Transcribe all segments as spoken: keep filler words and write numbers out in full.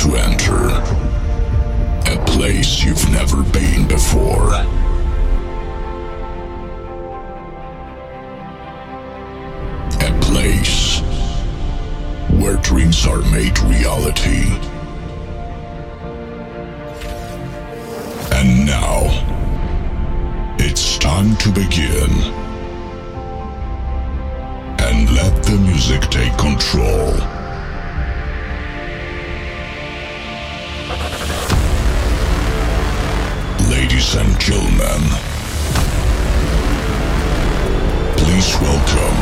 to enter. A place you've never been before. A place where dreams are made reality. And now, it's time to begin. And let the music take control. Ladies and gentlemen, please welcome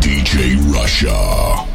D J Russia.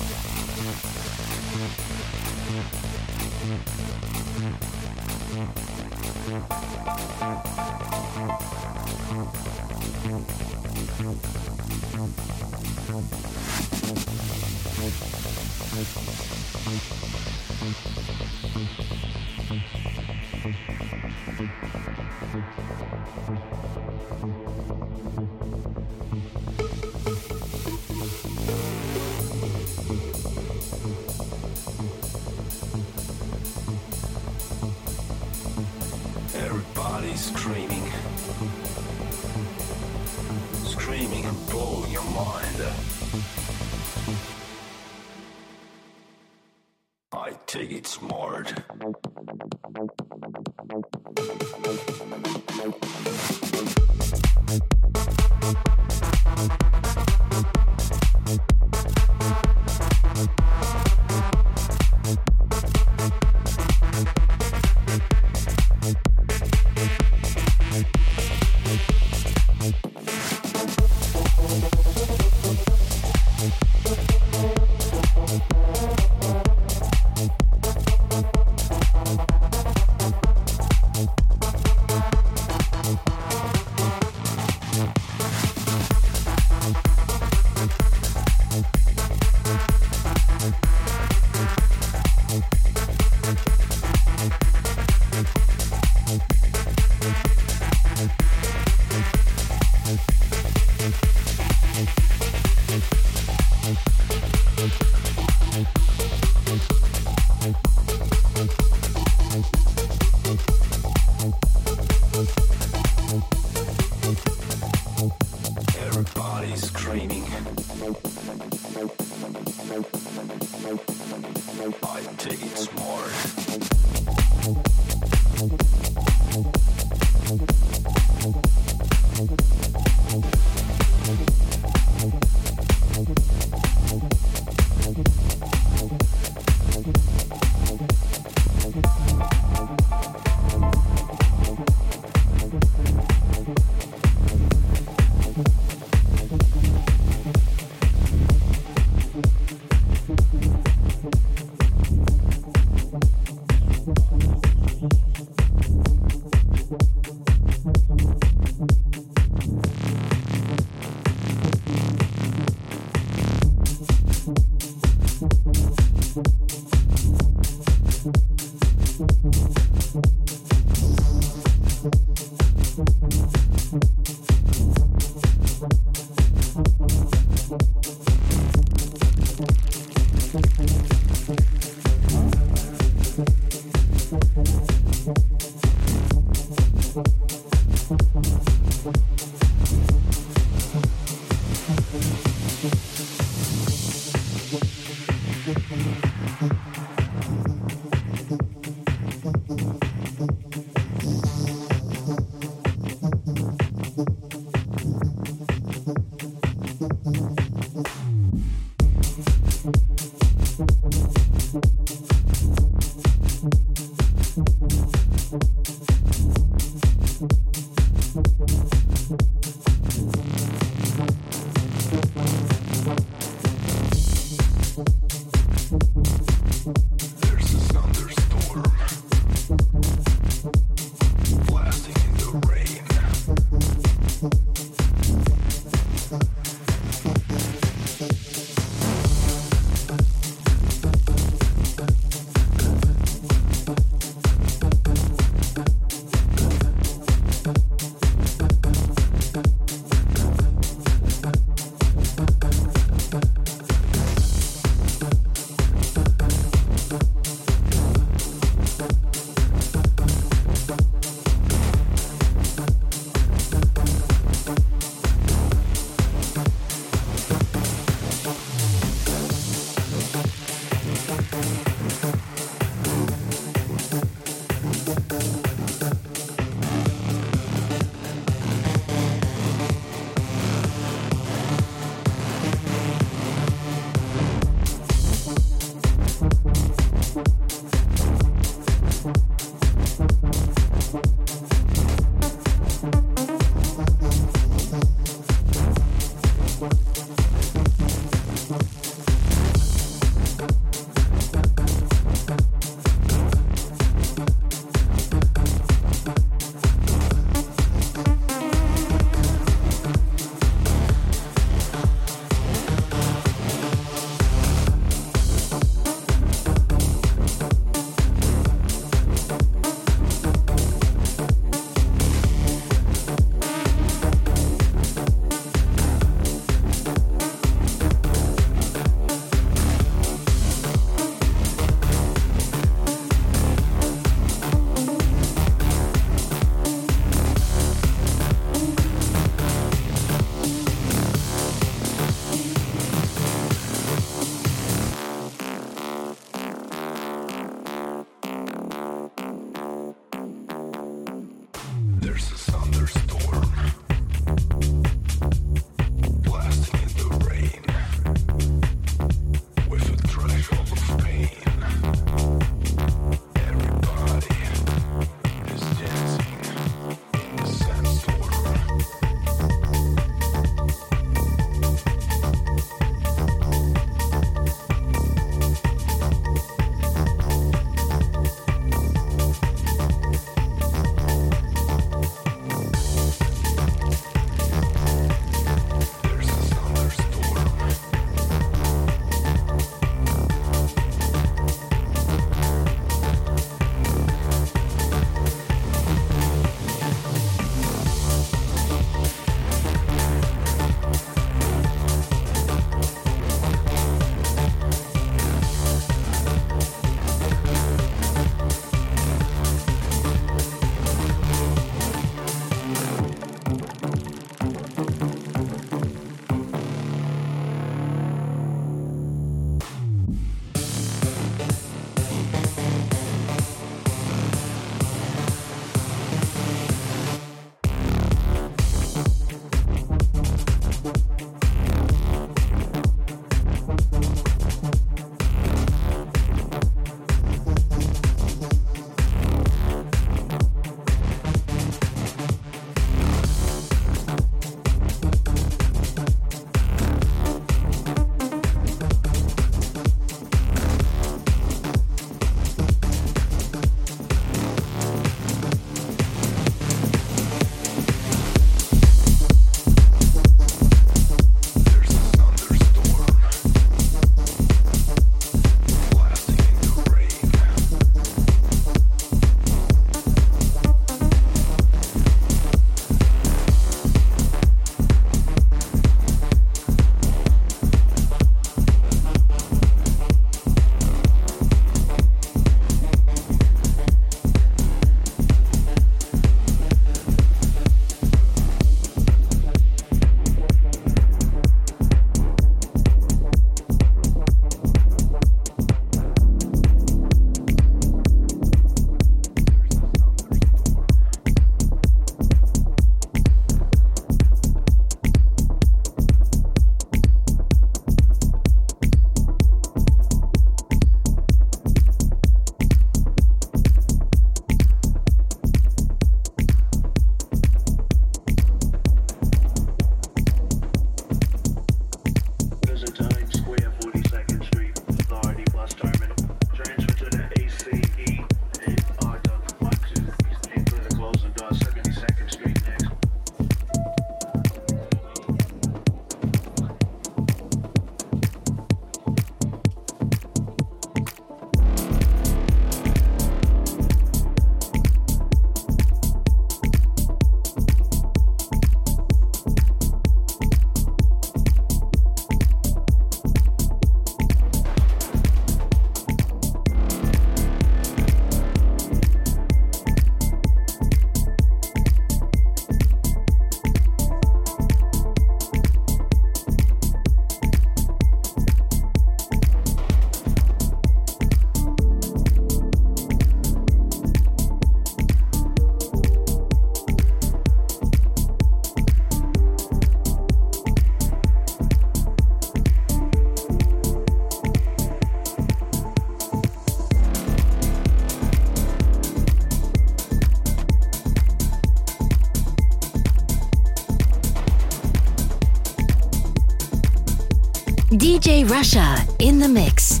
D J Russia in the mix.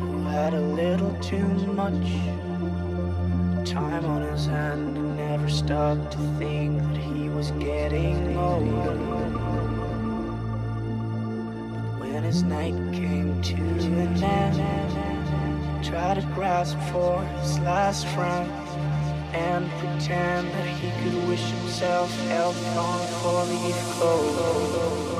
who had a little too much time on his hand and never stopped to think that he was getting older. But when his night came to an end, he tried to grasp for his last friend and pretend that he could wish himself health on four-leaf clover.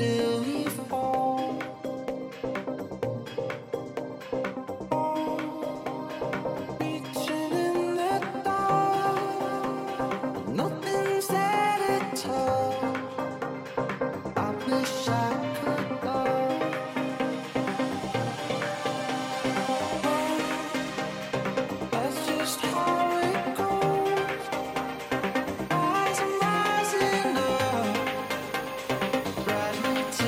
till we fall. Reaching in the dark, nothing's said at all. I wish I could go. Oh, that's just how. T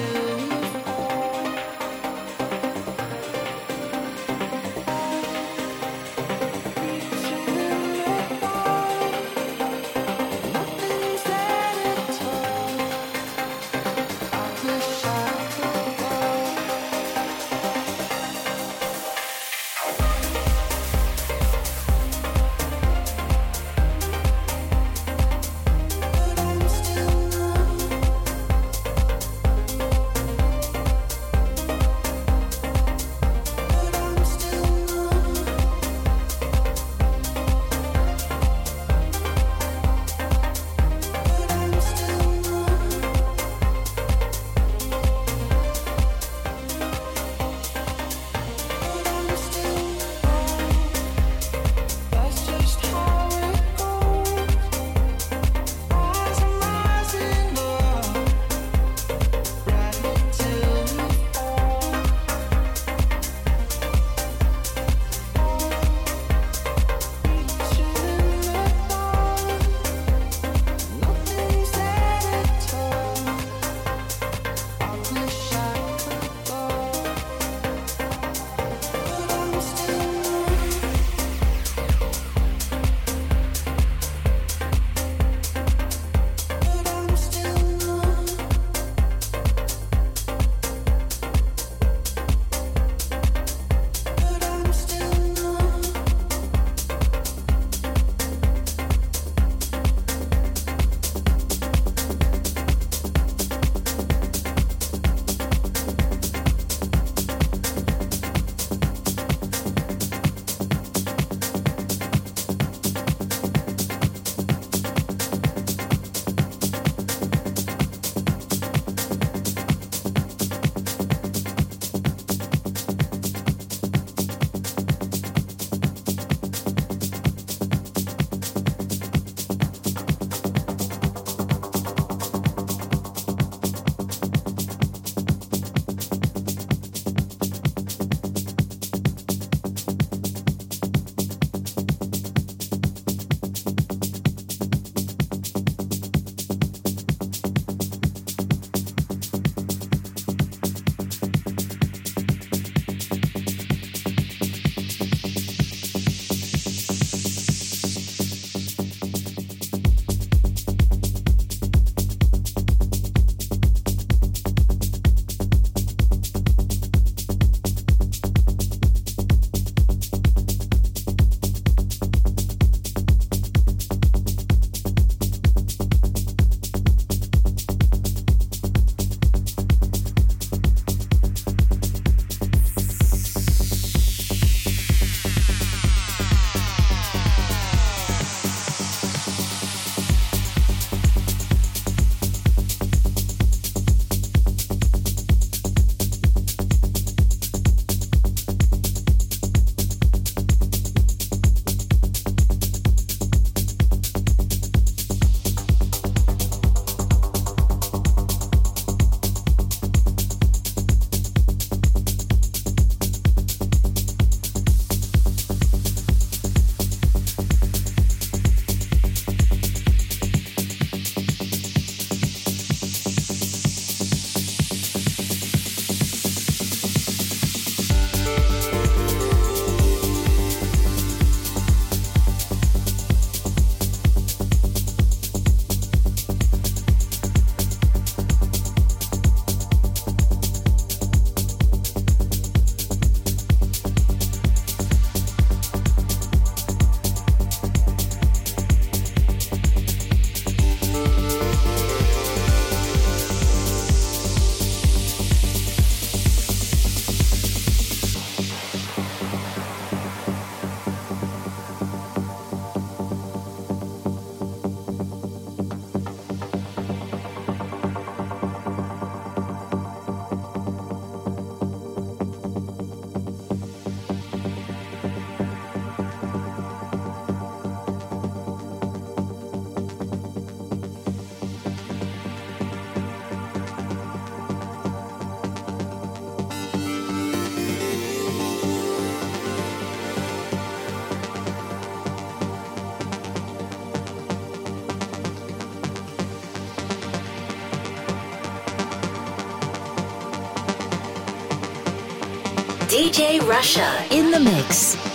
D J Russia in the mix.